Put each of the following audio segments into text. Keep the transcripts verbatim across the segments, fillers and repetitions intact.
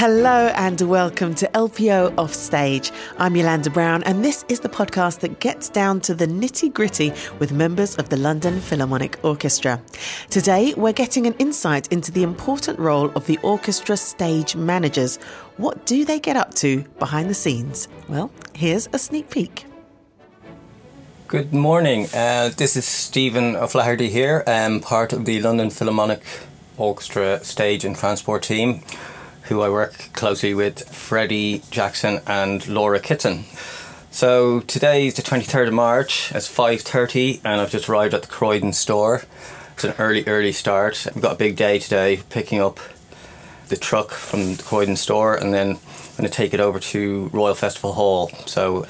Hello and welcome to L P O Offstage. I'm Yolanda Brown and this is the podcast that gets down to the nitty-gritty with members of the London Philharmonic Orchestra. Today we're getting an insight into the important role of the orchestra stage managers. What do they get up to behind the scenes? Well, here's a sneak peek. Good morning. Uh, this is Stephen O'Flaherty here. I'm part of the London Philharmonic Orchestra stage and transport team, who I work closely with, Freddie Jackson and Laura Kitten. So today is the twenty-third of March, it's five thirty and I've just arrived at the Croydon store. It's an early, early start. We've got a big day today, picking up the truck from the Croydon store and then I'm going to take it over to Royal Festival Hall. So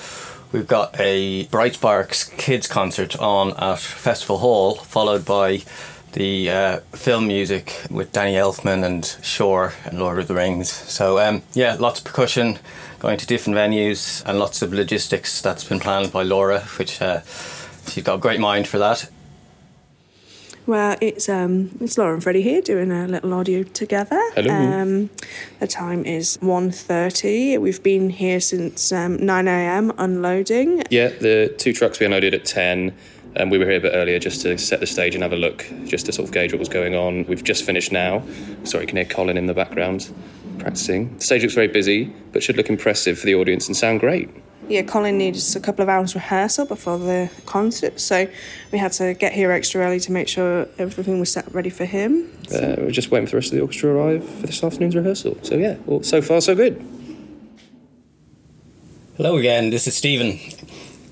we've got a Bright Sparks kids concert on at Festival Hall, followed by the uh, film music with Danny Elfman and Shore and Lord of the Rings. So um, yeah, lots of percussion, going to different venues and lots of logistics that's been planned by Laura, which uh, she's got a great mind for that. Well, it's um, it's Laura and Freddie here doing a little audio together. Hello. Um, the time is one thirty. We've been here since um, nine a.m. unloading. Yeah, the two trucks we unloaded at ten. Um, we were here a bit earlier just to set the stage and have a look, just to sort of gauge what was going on. We've just finished now. Sorry, you can hear Colin in the background practising. The stage looks very busy, but should look impressive for the audience and sound great. Yeah, Colin needs a couple of hours rehearsal before the concert, so we had to get here extra early to make sure everything was set ready for him. So. Uh, we're just waiting for the rest of the orchestra to arrive for this afternoon's rehearsal. So yeah, well, so far so good. Hello again, this is Stephen.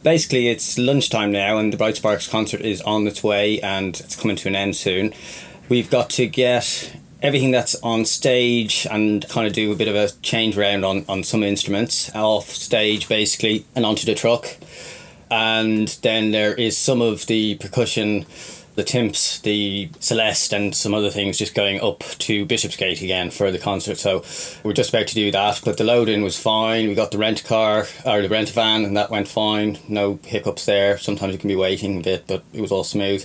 Basically, it's lunchtime now and the Bright Sparks concert is on its way and it's coming to an end soon. We've got to get everything that's on stage and kind of do a bit of a change round on, on some instruments off stage, basically, and onto the truck. And then there is some of the percussion, the timps, the celeste and some other things just going up to Bishopsgate again for the concert. So we're just about to do that, but the load-in was fine. We got the rent-a-car, or the rent-a-van, and that went fine. No hiccups there. Sometimes you can be waiting a bit, but it was all smooth.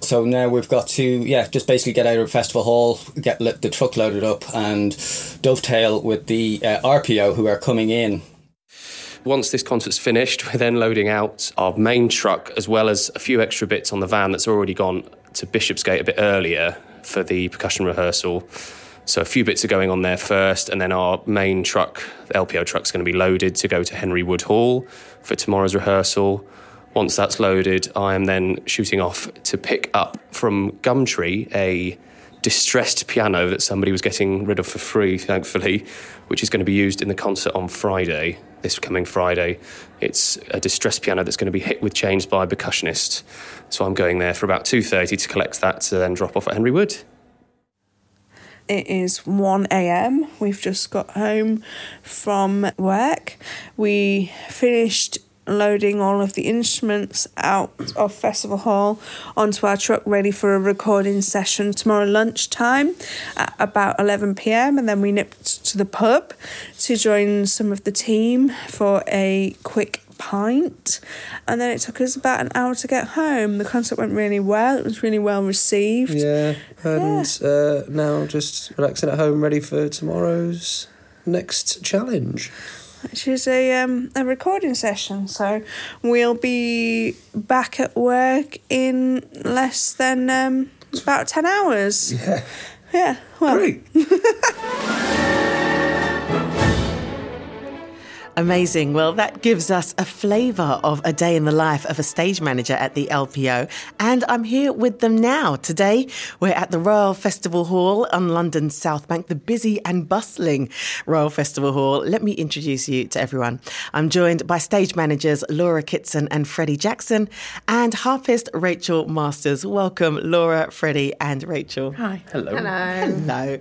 So now we've got to, yeah, just basically get out of Festival Hall, get the truck loaded up and dovetail with the uh, R P O who are coming in. Once this concert's finished, we're then loading out our main truck as well as a few extra bits on the van that's already gone to Bishopsgate a bit earlier for the percussion rehearsal. So a few bits are going on there first, and then our main truck, the L P O truck's going to be loaded to go to Henry Wood Hall for tomorrow's rehearsal. Once that's loaded, I am then shooting off to pick up from Gumtree a distressed piano that somebody was getting rid of for free, thankfully, which is going to be used in the concert on Friday, this coming Friday. It's a distressed piano that's going to be hit with chains by a percussionist. So I'm going there for about two thirty to collect that to then drop off at Henry Wood. It is one a.m. We've just got home from work. We finished loading all of the instruments out of Festival Hall onto our truck, ready for a recording session tomorrow lunchtime at about eleven p.m. and then we nipped to the pub to join some of the team for a quick pint, and then it took us about an hour to get home. The concert went really well. It was really well received. Yeah, and yeah. Uh, now just relaxing at home, ready for tomorrow's next challenge, which is a um, a recording session. So we'll be back at work in less than um, about ten hours. Yeah. Yeah. Well. Great. Amazing. Well, that gives us a flavour of a day in the life of a stage manager at the L P O. And I'm here with them now. Today, we're at the Royal Festival Hall on London's South Bank, the busy and bustling Royal Festival Hall. Let me introduce you to everyone. I'm joined by stage managers Laura Kitson and Freddie Jackson and harpist Rachel Masters. Welcome, Laura, Freddie and Rachel. Hi. Hello. Hello. Hello.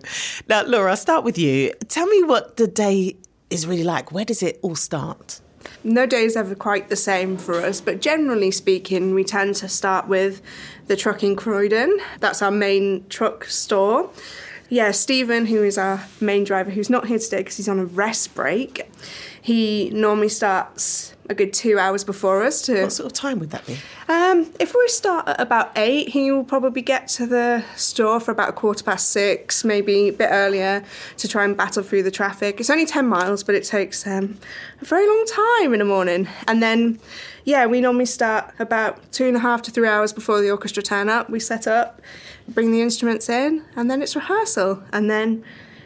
Now, Laura, I'll start with you. Tell me what the day is really like. Where does it all start? No day is ever quite the same for us, but generally speaking, we tend to start with the truck in Croydon. That's our main truck store. Yeah, Stephen, who is our main driver, who's not here today because he's on a rest break, he normally starts a good two hours before us. To, what sort of time would that be? Um, if we start at about eight, he will probably get to the store for about a quarter past six, maybe a bit earlier, to try and battle through the traffic. It's only ten miles, but it takes um, a very long time in the morning. And then, yeah, we normally start about two and a half to three hours before the orchestra turn up. We set up, bring the instruments in, and then it's rehearsal. And then,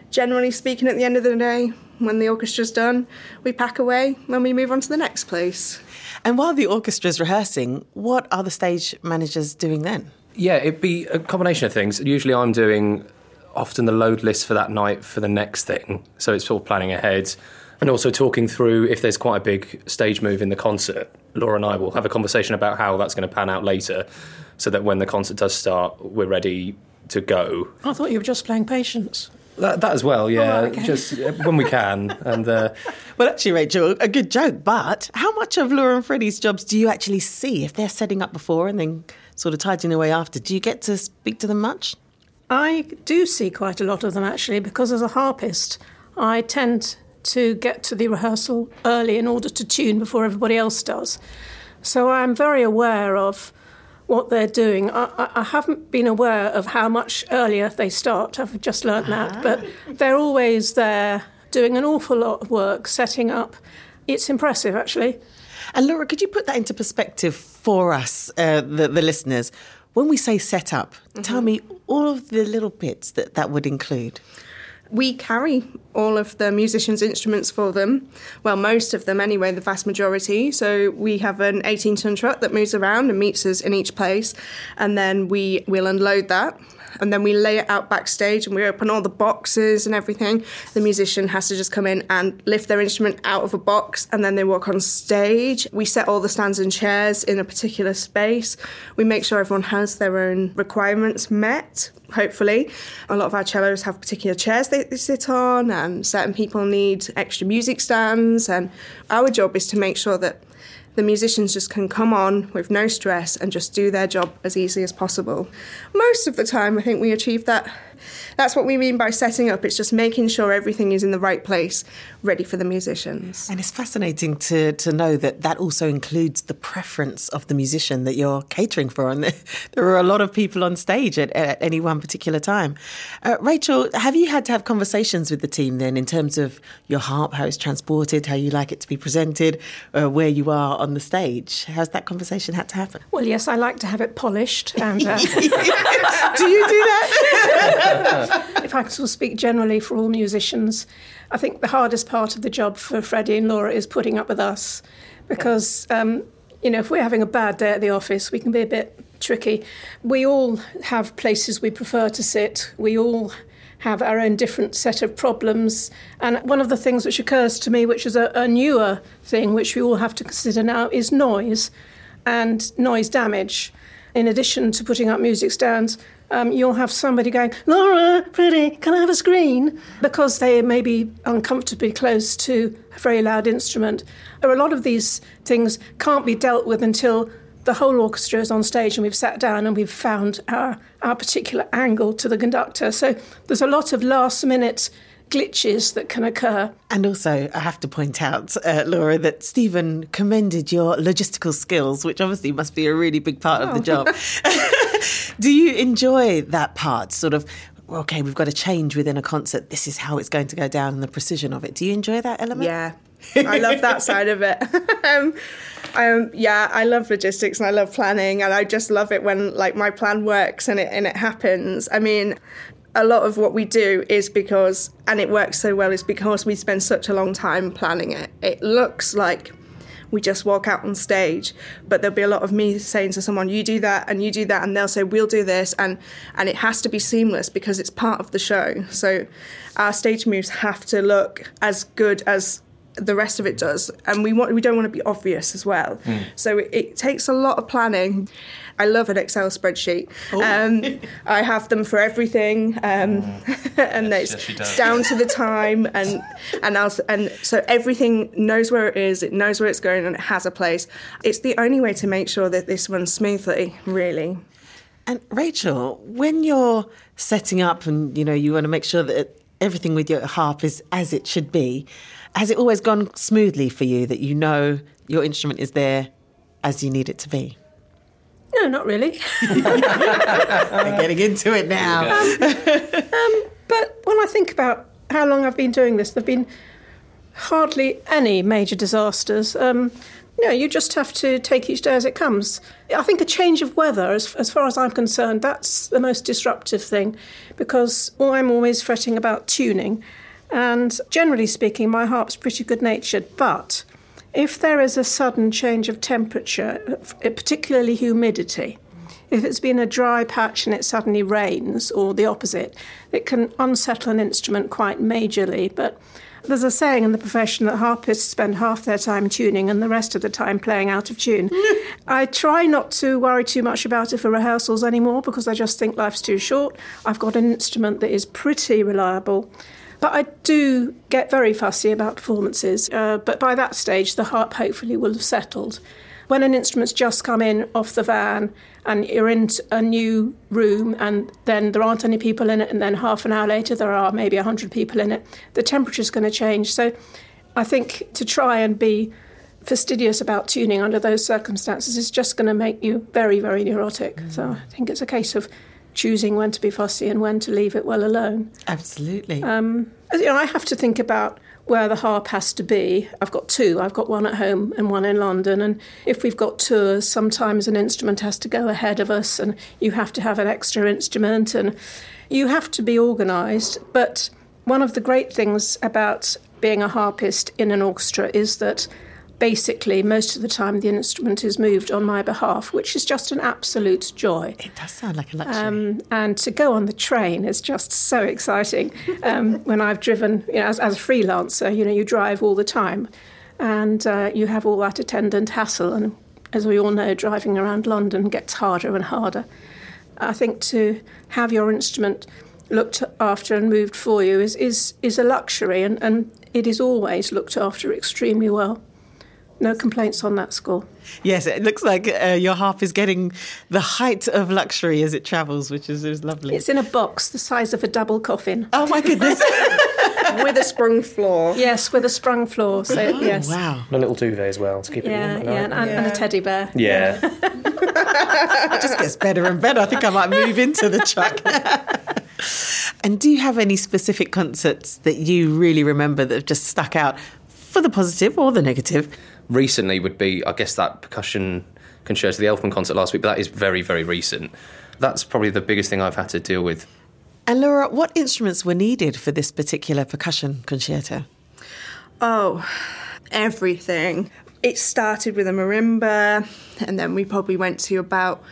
generally speaking, at the end of the day, when the orchestra's done, we pack away and we move on to the next place. And while the orchestra's rehearsing, what are the stage managers doing then? Yeah, it'd be a combination of things. Usually I'm doing often the load list for that night for the next thing. So it's sort of planning ahead and also talking through if there's quite a big stage move in the concert. Laura and I will have a conversation about how that's going to pan out later so that when the concert does start, we're ready to go. I thought you were just playing patience. That, that as well, yeah, oh, okay. Just when we can. And uh... Well, actually, Rachel, a good joke, but how much of Laura and Freddie's jobs do you actually see if they're setting up before and then sort of tidying away after? Do you get to speak to them much? I do see quite a lot of them, actually, because as a harpist, I tend to get to the rehearsal early in order to tune before everybody else does. So I'm very aware of what they're doing. I, I haven't been aware of how much earlier they start. I've just learnt that. But they're always there doing an awful lot of work, setting up. It's impressive, actually. And Laura, could you put that into perspective for us, uh, the, the listeners? When we say set up, mm-hmm. tell me all of the little bits that that would include. We carry all of the musicians' instruments for them. Well, most of them anyway, the vast majority. So we have an eighteen-ton truck that moves around and meets us in each place. And then we will unload that. And then we lay it out backstage and we open all the boxes and everything. The musician has to just come in and lift their instrument out of a box and then they walk on stage. We set all the stands and chairs in a particular space. We make sure everyone has their own requirements met, hopefully. A lot of our cellos have particular chairs they, they sit on, and certain people need extra music stands. And our job is to make sure that the musicians just can come on with no stress and just do their job as easily as possible. Most of the time, I think we achieve that. That's what we mean by setting up. It's just making sure everything is in the right place, ready for the musicians. And it's fascinating to, to know that that also includes the preference of the musician that you're catering for. And there are a lot of people on stage at, at any one particular time. Uh, Rachel, have you had to have conversations with the team then in terms of your harp, how it's transported, how you like it to be presented, uh, where you are on on the stage? Has that conversation had to happen? Well, yes, I like to have it polished. And uh... do you do that? If I can sort of speak generally for all musicians, I think the hardest part of the job for Freddie and Laura is putting up with us because, um, you know, if we're having a bad day at the office, we can be a bit tricky. We all have places we prefer to sit. We all have our own different set of problems. And one of the things which occurs to me, which is a, a newer thing, which we all have to consider now, is noise and noise damage. In addition to putting up music stands, um, you'll have somebody going, Laura, Freddie, can I have a screen? Because they may be uncomfortably close to a very loud instrument. There are a lot of these things can't be dealt with until the whole orchestra is on stage and we've sat down and we've found our, our particular angle to the conductor. So there's a lot of last-minute glitches that can occur. And also, I have to point out, uh, Laura, that Stephen commended your logistical skills, which obviously must be a really big part oh. of the job. Do you enjoy that part, sort of, OK, we've got a change within a concert, this is how it's going to go down and the precision of it? Do you enjoy that element? Yeah. I love that side of it. um, um, yeah, I love logistics and I love planning, and I just love it when like my plan works and it and it happens. I mean, a lot of what we do is because, and it works so well, is because we spend such a long time planning it. It looks like we just walk out on stage, but there'll be a lot of me saying to someone, you do that and you do that, and they'll say, we'll do this, and, and it has to be seamless because it's part of the show. So our stage moves have to look as good as the rest of it does, and we want we don't want to be obvious as well. Mm. So it, it takes a lot of planning. I love an Excel spreadsheet. Um, I have them for everything, um, mm. and yes, it's yes, down to the time, and and I'll, and so everything knows where it is, it knows where it's going, and it has a place. It's the only way to make sure that this runs smoothly, really. And Rachel, when you're setting up, and you know you want to make sure that everything with your harp is as it should be, has it always gone smoothly for you, that you know your instrument is there as you need it to be? No, not really. We're getting into it now. Um, um, but when I think about how long I've been doing this, there have been hardly any major disasters. Um, no, you just have to take each day as it comes. I think a change of weather, as, as far as I'm concerned, that's the most disruptive thing, because well, I'm always fretting about tuning. And generally speaking, my harp's pretty good-natured, but if there is a sudden change of temperature, particularly humidity, if it's been a dry patch and it suddenly rains, or the opposite, it can unsettle an instrument quite majorly. But there's a saying in the profession that harpists spend half their time tuning and the rest of the time playing out of tune. I try not to worry too much about it for rehearsals anymore, because I just think life's too short. I've got an instrument that is pretty reliable. But I do get very fussy about performances, uh, but by that stage the harp hopefully will have settled. When an instrument's just come in off the van and you're in a new room and then there aren't any people in it, and then half an hour later there are maybe one hundred people in it, the temperature's going to change. So I think to try and be fastidious about tuning under those circumstances is just going to make you very, very neurotic. Mm. So I think it's a case of choosing when to be fussy and when to leave it well alone. Absolutely. Um, you know, I have to think about where the harp has to be. I've got two. I've got one at home and one in London. And if we've got tours, sometimes an instrument has to go ahead of us and you have to have an extra instrument and you have to be organised. But one of the great things about being a harpist in an orchestra is that basically, most of the time, the instrument is moved on my behalf, which is just an absolute joy. It does sound like a luxury. Um, and to go on the train is just so exciting. Um, when I've driven, you know, as, as a freelancer, you know, you drive all the time, and uh, you have all that attendant hassle. And as we all know, driving around London gets harder and harder. I think to have your instrument looked after and moved for you is is, is a luxury, and, and it is always looked after extremely well. No complaints on that score. Yes, it looks like uh, your harp is getting the height of luxury as it travels, which is, is lovely. It's in a box the size of a double coffin. Oh, my goodness. With a sprung floor. Yes, with a sprung floor. So oh, yes. Wow. And a little duvet as well to keep yeah, it warm at night. Yeah and, and, yeah, and a teddy bear. Yeah. It just gets better and better. I think I might move into the truck. And do you have any specific concerts that you really remember that have just stuck out, for the positive or the negative? Recently would be, I guess, that percussion concerto, the Elfman concert last week, but that is very, very recent. That's probably the biggest thing I've had to deal with. And Laura, what instruments were needed for this particular percussion concerto? Oh, everything. It started with a marimba, and then we probably went to about,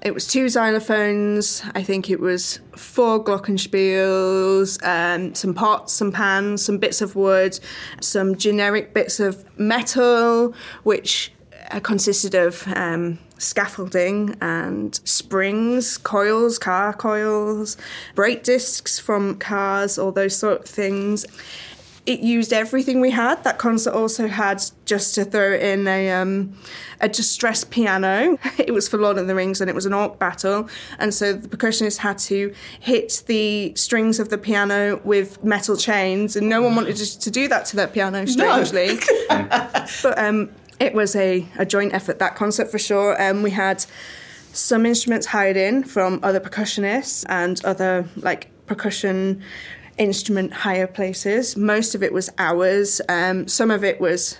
it was two xylophones, I think it was four glockenspiels, um, some pots, some pans, some bits of wood, some generic bits of metal, which uh, consisted of um, scaffolding and springs, coils, car coils, brake discs from cars, all those sort of things. It used everything we had. That concert also had, just to throw in, a um, a distressed piano. It was for Lord of the Rings and it was an orc battle. And so the percussionist had to hit the strings of the piano with metal chains, and no one wanted to do that to that piano, strangely. No. But um, it was a, a joint effort, that concert, for sure. Um, we had some instruments hired in from other percussionists and other, like, percussion instrument higher places. Most of it was ours. Um, some of it was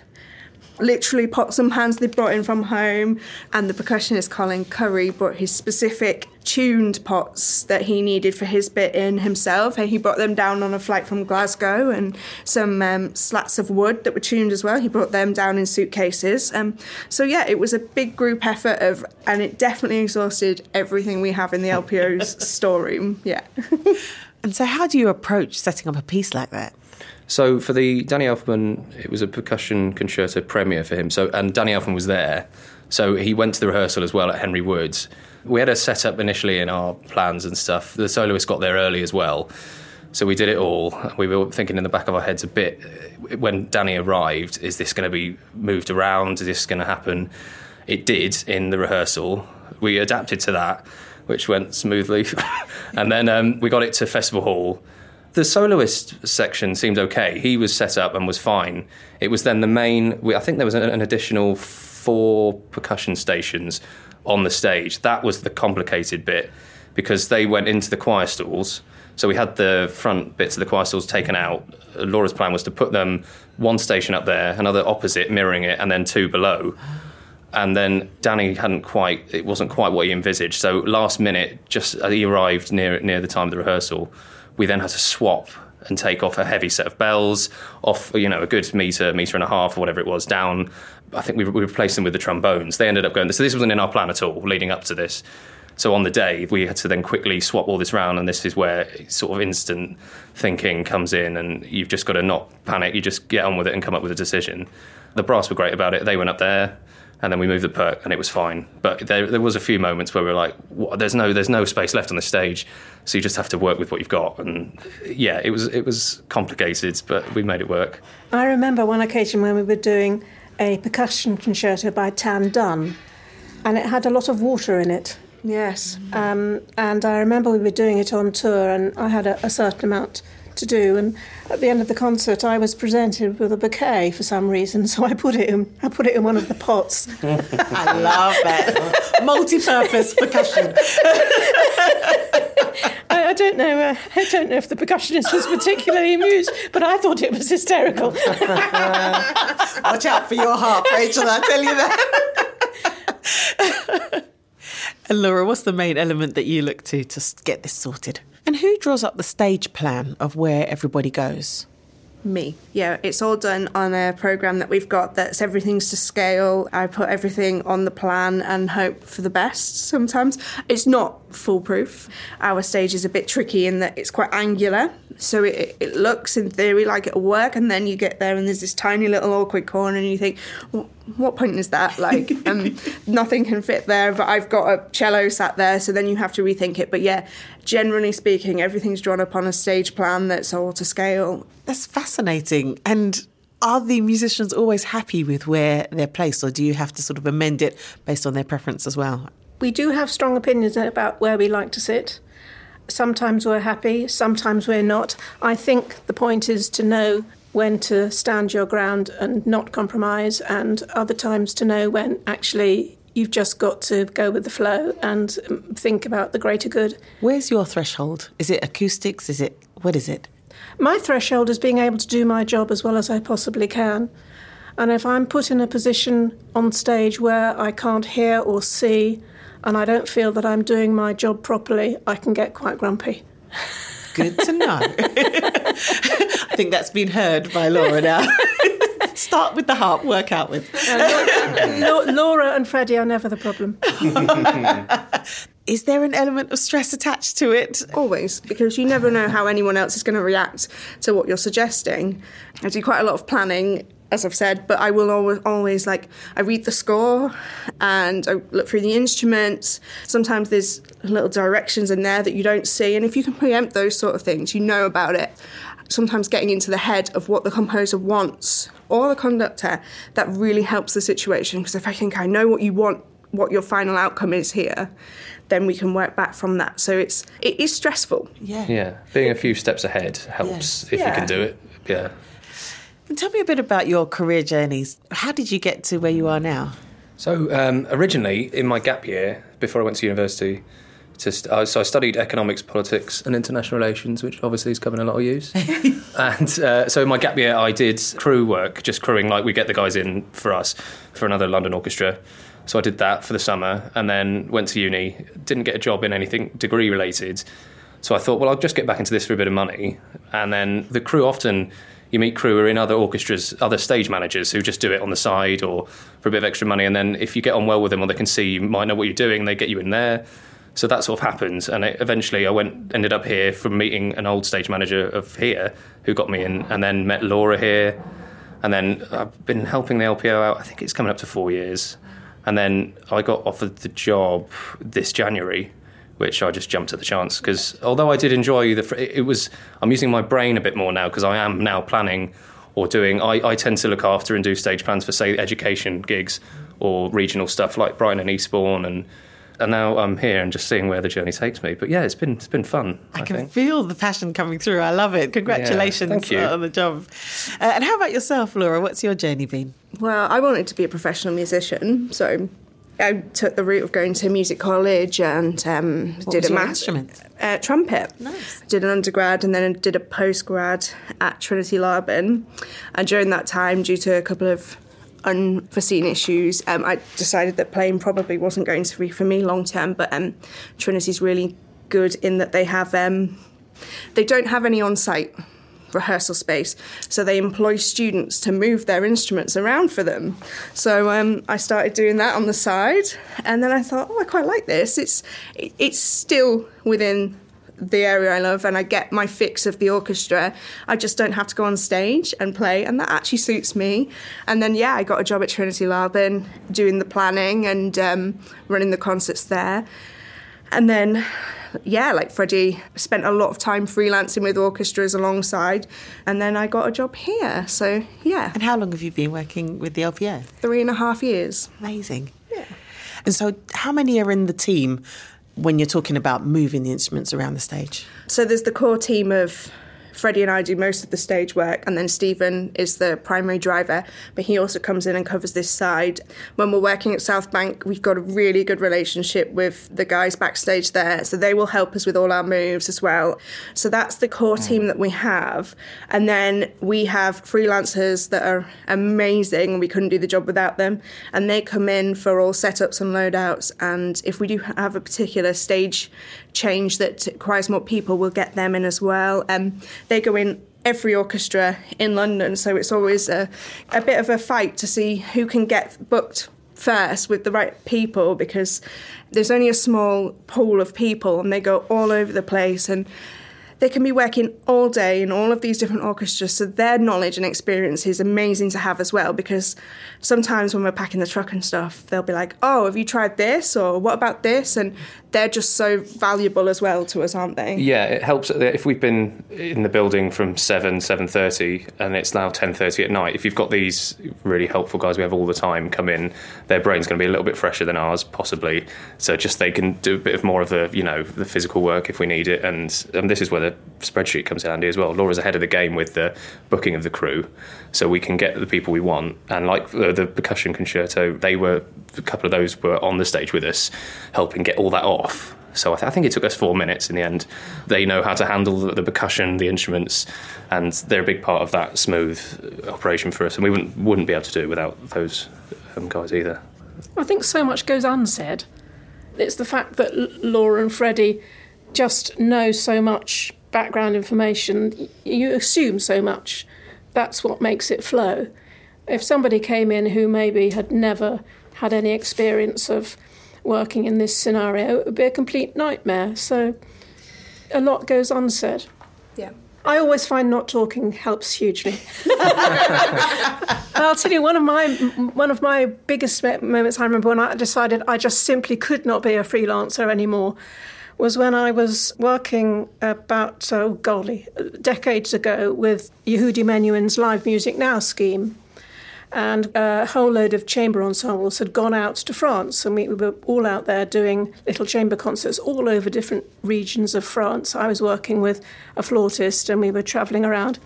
literally pots and pans they brought in from home. And the percussionist Colin Curry brought his specific tuned pots that he needed for his bit in himself. And he brought them down on a flight from Glasgow, and some um, slats of wood that were tuned as well. He brought them down in suitcases. Um, so yeah, it was a big group effort of, and it definitely exhausted everything we have in the L P O's storeroom. Yeah. And so how do you approach setting up a piece like that? So for the Danny Elfman, it was a percussion concerto premiere for him. So and Danny Elfman was there. So he went to the rehearsal as well at Henry Wood's. We had a set-up initially in our plans and stuff. The soloist got there early as well. So we did it all. We were thinking in the back of our heads a bit, when Danny arrived, is this going to be moved around? Is this going to happen? It did in the rehearsal. We adapted to that, which went smoothly. And then um, we got it to Festival Hall, The soloist section seemed okay. He was set up and was fine. It was then the main... I think there was an additional four percussion stations on the stage. That was the complicated bit, because they went into the choir stalls. So we had the front bits of the choir stalls taken out. Laura's plan was to put them one station up there, another opposite, mirroring it, and then two below. And then Danny hadn't quite... It wasn't quite what he envisaged. So last minute, just as he arrived near near the time of the rehearsal, we then had to swap and take off a heavy set of bells, off, you know, a good metre, metre and a half, or whatever it was, down. I think we, we replaced them with the trombones. They ended up going... So this wasn't in our plan at all, leading up to this. So on the day, we had to then quickly swap all this round, and this is where sort of instant thinking comes in, and you've just got to not panic. You just get on with it and come up with a decision. The brass were great about it. They went up there, and then we moved the perk, and it was fine. But there, there was a few moments where we were like, what? "There's no, there's no space left on the stage," so you just have to work with what you've got. And yeah, it was, it was complicated, but we made it work. I remember one occasion when we were doing a percussion concerto by Tan Dun, and it had a lot of water in it. Yes, um, and I remember we were doing it on tour, and I had a, a certain amount to do, and at the end of the concert I was presented with a bouquet for some reason, so I put it in, I put it in one of the pots. I love it. Multi-purpose percussion. I, I don't know uh, I don't know if the percussionist was particularly amused, but I thought it was hysterical. Watch out for your harp, Rachel, I'll tell you that. And Laura, what's the main element that you look to to get this sorted? And who draws up the stage plan of where everybody goes? Me. Yeah, it's all done on a programme that we've got that's everything's to scale. I put everything on the plan and hope for the best sometimes. It's not foolproof. Our stage is a bit tricky in that it's quite angular, so it, it looks in theory like it'll work, and then you get there and there's this tiny little awkward corner and you think, well, what point is that? Like, um, nothing can fit there, but I've got a cello sat there, so then you have to rethink it. But yeah, generally speaking, everything's drawn up on a stage plan that's all to scale. That's fascinating. And are the musicians always happy with where they're placed, or do you have to sort of amend it based on their preference as well? We do have strong opinions about where we like to sit. Sometimes we're happy, sometimes we're not. I think the point is to know when to stand your ground and not compromise, and other times to know when actually you've just got to go with the flow and think about the greater good. Where's your threshold? Is it acoustics? Is it, what is it? My threshold is being able to do my job as well as I possibly can. And if I'm put in a position on stage where I can't hear or see and I don't feel that I'm doing my job properly, I can get quite grumpy. Good to know. I think that's been heard by Laura now. Start with the harp, work out with. Laura, Laura and Freddie are never the problem. Is there an element of stress attached to it? Always, because you never know how anyone else is going to react to what you're suggesting. I do quite a lot of planning, as I've said, but I will always, always, like, I read the score and I look through the instruments. Sometimes there's little directions in there that you don't see, and if you can preempt those sort of things, you know about it. Sometimes getting into the head of what the composer wants or the conductor, that really helps the situation, because if I think I know what you want, what your final outcome is here, then we can work back from that. So it's it is stressful. Yeah. Yeah. Being a few steps ahead helps, yeah. if yeah. you can do it. Yeah. And tell me a bit about your career journeys. How did you get to where you are now? So um, originally, in my gap year, before I went to university, to st- I, so I studied economics, politics and international relations, which obviously is coming a lot of use. and uh, so in my gap year, I did crew work, just crewing, like we get the guys in for us, for another London orchestra. So I did that for the summer and then went to uni, didn't get a job in anything degree related. So I thought, well, I'll just get back into this for a bit of money. And then the crew, often you meet crew who are in other orchestras, other stage managers who just do it on the side or for a bit of extra money. And then if you get on well with them or they can see you might know what you're doing, they get you in there. So that sort of happens. And it, eventually I went, ended up here from meeting an old stage manager of here who got me in, and then met Laura here. And then I've been helping the L P O out. I think it's coming up to four years. And then I got offered the job this January, which I just jumped at the chance, because although I did enjoy the... It was... I'm using my brain a bit more now, because I am now planning or doing... I, I tend to look after and do stage plans for, say, education gigs or regional stuff like Brighton and Eastbourne and And now I'm here and just seeing where the journey takes me. But yeah, it's been it's been fun. I, I can think. feel the passion coming through. I love it. Congratulations yeah, thank you. on the job. Uh, and how about yourself, Laura? What's your journey been? Well, I wanted to be a professional musician, so I took the route of going to music college and um, what did was a your math instrument? Uh, trumpet. Nice. Did an undergrad and then did a postgrad at Trinity Laban. And during that time, due to a couple of unforeseen issues, um, I decided that playing probably wasn't going to be for me long term. But um, Trinity's really good in that they have um, they don't have any on site rehearsal space, so they employ students to move their instruments around for them. So um, I started doing that on the side, and then I thought, oh, I quite like this. It's it's still within the area I love, and I get my fix of the orchestra. I just don't have to go on stage and play, and that actually suits me. And then, yeah, I got a job at Trinity Laban doing the planning and um, running the concerts there. And then, yeah, like Freddie, spent a lot of time freelancing with orchestras alongside, and then I got a job here, so yeah. And how long have you been working with the L P O? Three and a half years. Amazing. Yeah. And so how many are in the team when you're talking about moving the instruments around the stage? So there's the core team of Freddie and I do most of the stage work, and then Stephen is the primary driver, but he also comes in and covers this side. When we're working at South Bank, we've got a really good relationship with the guys backstage there, so they will help us with all our moves as well. So that's the core team that we have, and then we have freelancers that are amazing. We couldn't do the job without them, and they come in for all setups and loadouts, and if we do have a particular stage change that requires more people, we'll get them in as well. Um, they go in every orchestra in London, so it's always a, a bit of a fight to see who can get booked first with the right people, because there's only a small pool of people and they go all over the place, and they can be working all day in all of these different orchestras, so their knowledge and experience is amazing to have as well, because sometimes when we're packing the truck and stuff, they'll be like, oh, have you tried this, or what about this? And they're just so valuable as well to us, aren't they? Yeah, it helps if we've been in the building from seven, seven thirty, and it's now ten thirty at night. If you've got these really helpful guys we have all the time come in, their brain's going to be a little bit fresher than ours, possibly. So just they can do a bit of more of the, you know, the physical work if we need it. And, and this is where the spreadsheet comes in handy as well. Laura's ahead of the game with the booking of the crew, so we can get the people we want. And like the, the percussion concerto, they were, a couple of those were on the stage with us, helping get all that off. So I, th- I think it took us four minutes in the end. They know how to handle the, the percussion, the instruments, and they're a big part of that smooth operation for us. And we wouldn't wouldn't be able to do it without those um, guys either. I think so much goes unsaid. It's the fact that Laura and Freddie just know so much background information. You assume so much. That's what makes it flow. If somebody came in who maybe had never had any experience of working in this scenario, it would be a complete nightmare. So a lot goes unsaid. Yeah. I always find not talking helps hugely. I'll tell you, one of my one of my biggest moments I remember when I decided I just simply could not be a freelancer anymore was when I was working about, oh, golly, decades ago with Yehudi Menuhin's Live Music Now scheme. And a whole load of chamber ensembles had gone out to France, and we were all out there doing little chamber concerts all over different regions of France. I was working with a flautist, and we were travelling around.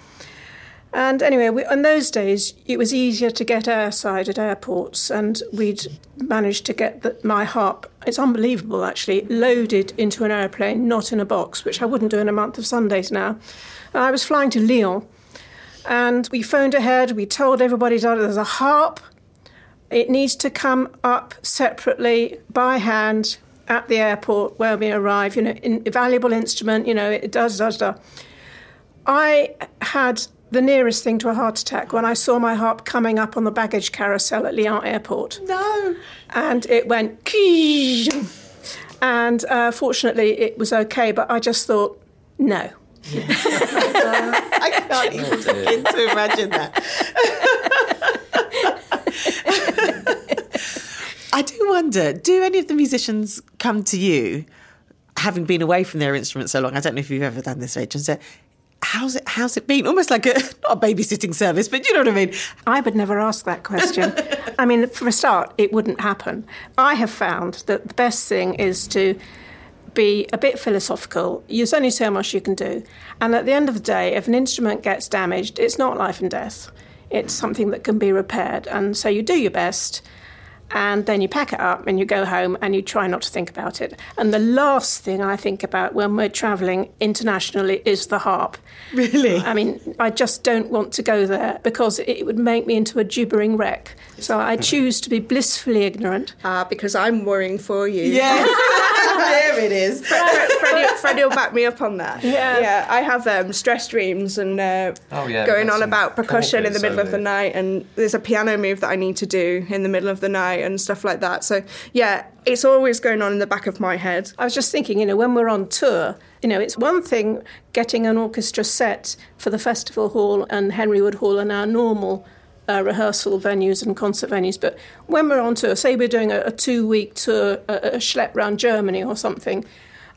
And anyway, we, in those days, it was easier to get airside at airports, and we'd managed to get the, my harp, it's unbelievable actually, loaded into an airplane, not in a box, which I wouldn't do in a month of Sundays now. And I was flying to Lyon, and we phoned ahead, we told everybody there's a harp. It needs to come up separately by hand at the airport where we arrive, you know, in, valuable instrument, you know, it does, does, does. I had the nearest thing to a heart attack when I saw my harp coming up on the baggage carousel at Lyon Airport. No. And it went, kee. And uh, fortunately it was okay, but I just thought, no. Yeah. uh, I can't even begin to imagine that. I do wonder, do any of the musicians come to you, having been away from their instrument so long? I don't know if you've ever done this, Rachel. So how's it, how's it been? Almost like a, not a babysitting service, but you know what I mean? I would never ask that question. I mean, for a start, it wouldn't happen. I have found that the best thing is to be a bit philosophical. There's only so much you can do. And at the end of the day, if an instrument gets damaged, it's not life and death. It's something that can be repaired. And so you do your best, and then you pack it up and you go home and you try not to think about it. And the last thing I think about when we're travelling internationally is the harp. Really? I mean, I just don't want to go there because it would make me into a gibbering wreck. So I choose to be blissfully ignorant. Ah, uh, because I'm worrying for you. Yes. There it is. Fred, Freddie, Freddie will back me up on that. Yeah, yeah. I have um, stress dreams and uh, oh, yeah, going on about percussion in the middle so of the night, and there's a piano move that I need to do in the middle of the night and stuff like that. So, yeah, it's always going on in the back of my head. I was just thinking, you know, when we're on tour, you know, it's one thing getting an orchestra set for the Festival Hall and Henry Wood Hall and our normal Uh, rehearsal venues and concert venues, but when we're on tour, say we're doing a, a two-week tour, a, a schlep round Germany or something,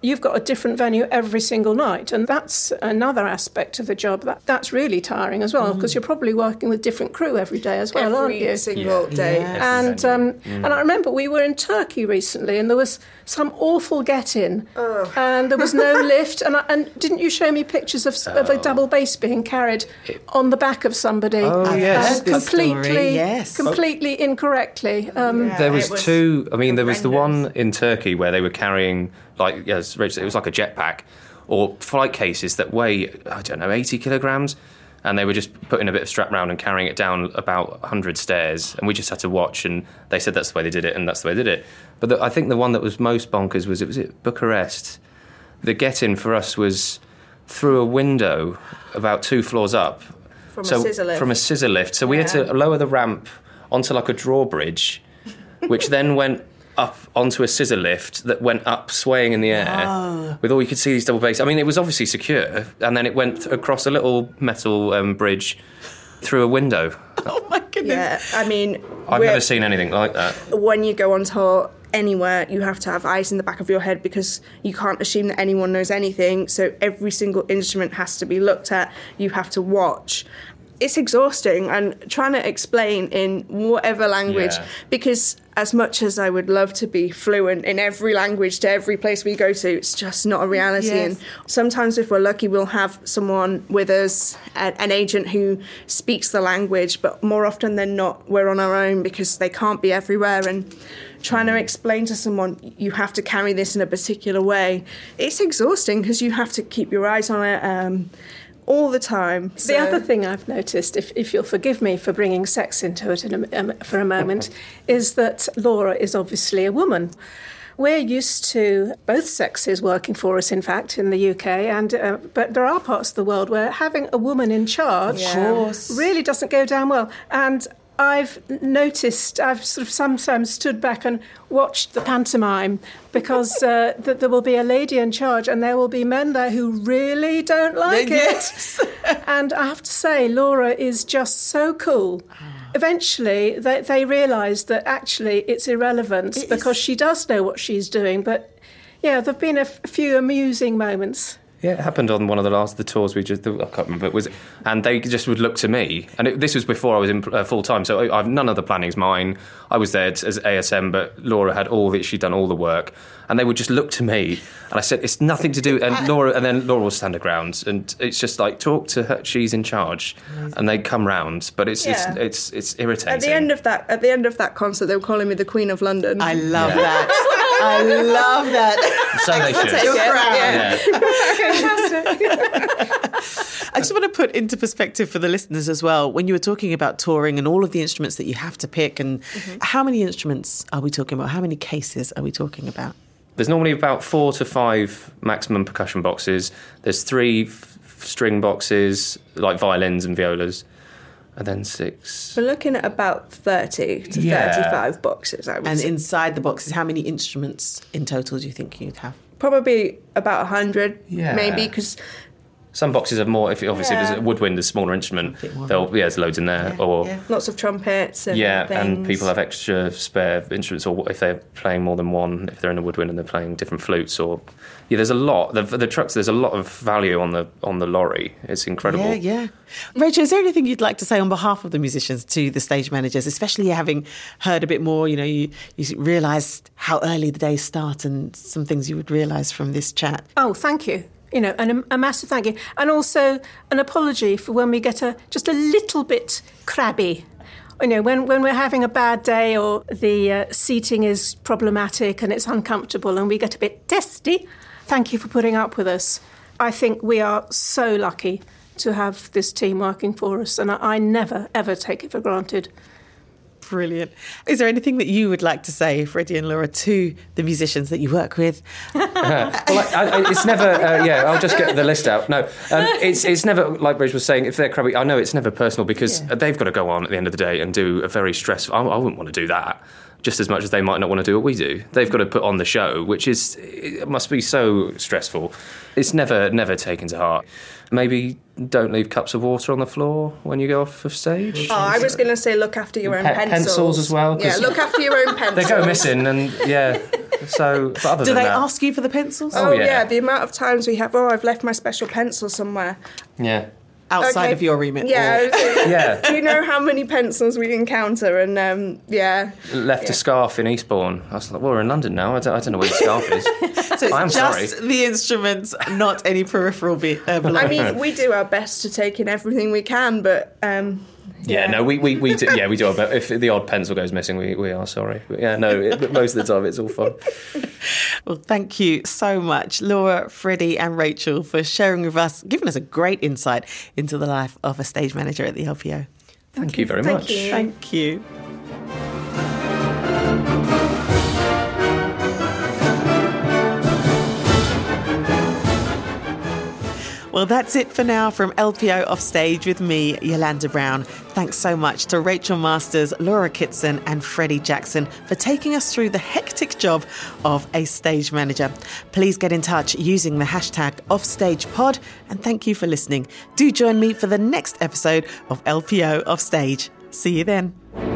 you've got a different venue every single night, and that's another aspect of the job. That that's really tiring as well, because mm. you're probably working with different crew every day as well, every aren't you? Single yeah. day. Yeah. And um, mm. and I remember we were in Turkey recently, and there was some awful get-in, oh. and there was no lift, and I, and didn't you show me pictures of, oh. of a double bass being carried on the back of somebody? Oh yes, uh, completely, yes. completely oh. incorrectly. Um, yeah, there was, was two. I mean, horrendous. There was the one in Turkey where they were carrying, like, as Rachel said, it was like a jetpack or flight cases that weigh, I don't know, eighty kilograms. And they were just putting a bit of strap round and carrying it down about one hundred stairs. And we just had to watch. And they said that's the way they did it, and that's the way they did it. But the, I think the one that was most bonkers was, it was at Bucharest. The get-in for us was through a window about two floors up. From so, a scissor lift. From a scissor lift. So yeah. we had to lower the ramp onto like a drawbridge, which then went up onto a scissor lift that went up swaying in the air oh. with all you could see these double bass. I mean, it was obviously secure, and then it went across a little metal um, bridge through a window. Oh my goodness. Yeah, I mean, I've never seen anything like that. When you go on tour anywhere, you have to have eyes in the back of your head, because you can't assume that anyone knows anything, so every single instrument has to be looked at. You have to watch. It's exhausting, and trying to explain in whatever language, yeah. because as much as I would love to be fluent in every language to every place we go to, it's just not a reality. Yes. And sometimes if we're lucky, we'll have someone with us, an agent who speaks the language, but more often than not, we're on our own because they can't be everywhere. And trying to explain to someone, you have to carry this in a particular way, it's exhausting because you have to keep your eyes on it um all the time. So. The other thing I've noticed, if, if you'll forgive me for bringing sex into it in a, um, for a moment, is that Laura is obviously a woman. We're used to both sexes working for us, in fact, in the U K, and uh, but there are parts of the world where having a woman in charge yeah. really doesn't go down well. And I've noticed, I've sort of sometimes stood back and watched the pantomime, because uh, that there will be a lady in charge and there will be men there who really don't like yes. it. And I have to say, Laura is just so cool. Eventually, they, they realise that actually it's irrelevant it because is. She does know what she's doing. But, yeah, there have been a f- few amusing moments. Yeah, it happened on one of the last the tours we just, I can't remember, it was, and they just would look to me. And it, this was before I was in uh, full-time, so I, I've none of the planning's mine. I was there as A S M, but Laura had all the, she'd done all the work. And they would just look to me, and I said, it's nothing to do, and Laura, and then Laura will stand her ground. And it's just like, talk to her, she's in charge. And they come round, but it's, yeah. it's it's it's irritating. At the end of that at the end of that concert, they were calling me the Queen of London. I love yeah. that. I love that. So they should. Take your crown. Yeah. Yeah. I just want to put into perspective for the listeners as well, when you were talking about touring and all of the instruments that you have to pick, and mm-hmm. how many instruments are we talking about? How many cases are we talking about? There's normally about four to five maximum percussion boxes. There's three f- string boxes, like violins and violas. And then six. We're looking at about thirty to yeah. thirty-five boxes, I would and say. And inside the boxes, how many instruments in total do you think you'd have? Probably about one hundred, yeah. maybe, because Some boxes have more. If obviously yeah. if there's a woodwind, there's a smaller instrument. They'll yeah, there's loads in there, yeah, or yeah. lots of trumpets. And yeah, things. And people have extra spare instruments, or if they're playing more than one, if they're in a woodwind and they're playing different flutes, or yeah, there's a lot. The, the trucks, there's a lot of value on the on the lorry. It's incredible. Yeah, yeah. Rachel, is there anything you'd like to say on behalf of the musicians to the stage managers, especially having heard a bit more? You know, you you realised how early the days start, and some things you would realise from this chat. Oh, thank you. You know, and a, a massive thank you. And also an apology for when we get a just a little bit crabby. You know, when, when we're having a bad day or the uh, seating is problematic and it's uncomfortable and we get a bit testy, thank you for putting up with us. I think we are so lucky to have this team working for us, and I, I never, ever take it for granted. Brilliant. Is there anything that you would like to say, Freddie and Laura, to the musicians that you work with? uh, well, I, I, it's never, uh, yeah, I'll just get the list out. No, um, it's it's never, like Rachel was saying, if they're crabby, I know it's never personal, because yeah. they've got to go on at the end of the day and do a very stressful, I, I wouldn't want to do that just as much as they might not want to do what we do. They've got to put on the show, which is, it must be so stressful. It's never, never taken to heart. Maybe don't leave cups of water on the floor when you go off of stage. Oh, I was going to say look after your own Pe- pencils. Pencils as well. Yeah, look after your own pencils. They go missing, and yeah. So, but other do than they that, ask you for the pencils? Oh, oh yeah. yeah. The amount of times we have, oh, I've left my special pencil somewhere. Yeah. Outside okay. of your remit. Yeah. Or... yeah. Do you know how many pencils we encounter? And um, yeah. Left yeah. a scarf in Eastbourne. I was like, well, we're in London now. I don't, I don't know where the scarf is. So it's I'm just sorry. The instruments, not any peripheral be- uh, belongings. I mean, we do our best to take in everything we can, but. Um, yeah. yeah, no, we, we, we do. Yeah, we do our best. If the odd pencil goes missing, we, we are sorry. But yeah, no, it, most of the time it's all fun. Well, thank you so much, Laura, Freddie and Rachel, for sharing with us, giving us a great insight into the life of a stage manager at the L P O. Thank, thank you very thank much. You. Thank you. Well, that's it for now from L P O Offstage with me, Yolanda Brown. Thanks so much to Rachel Masters, Laura Kitten and Freddie Jackson for taking us through the hectic job of a stage manager. Please get in touch using the hashtag OffstagePod, and thank you for listening. Do join me for the next episode of L P O Offstage. See you then.